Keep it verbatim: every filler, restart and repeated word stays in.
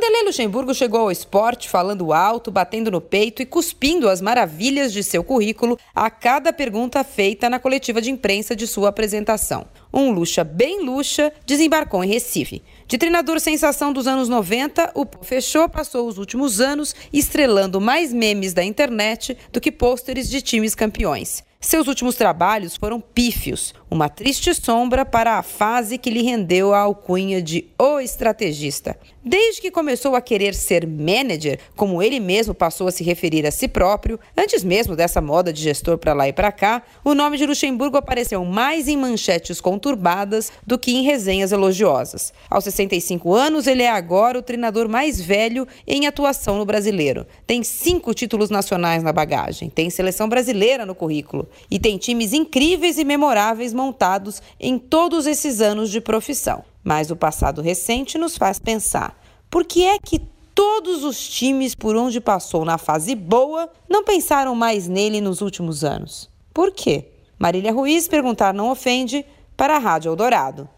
André Luxemburgo chegou ao esporte falando alto, batendo no peito e cuspindo as maravilhas de seu currículo a cada pergunta feita na coletiva de imprensa de sua apresentação. Um luxa bem luxa desembarcou em Recife. De treinador sensação dos anos noventa, o Pofechô passou os últimos anos estrelando mais memes da internet do que pôsteres de times campeões. Seus últimos trabalhos foram pífios, uma triste sombra para a fase que lhe rendeu a alcunha de O Estrategista. Desde que começou a querer ser manager, como ele mesmo passou a se referir a si próprio, antes mesmo dessa moda de gestor para lá e para cá, o nome de Luxemburgo apareceu mais em manchetes conturbadas do que em resenhas elogiosas. Aos sessenta e cinco anos, ele é agora o treinador mais velho em atuação no brasileiro. Tem cinco títulos nacionais na bagagem, tem seleção brasileira no currículo. E tem times incríveis e memoráveis montados em todos esses anos de profissão. Mas o passado recente nos faz pensar: por que é que todos os times por onde passou na fase boa não pensaram mais nele nos últimos anos? Por quê? Marília Ruiz, perguntar não ofende, para a Rádio Eldorado.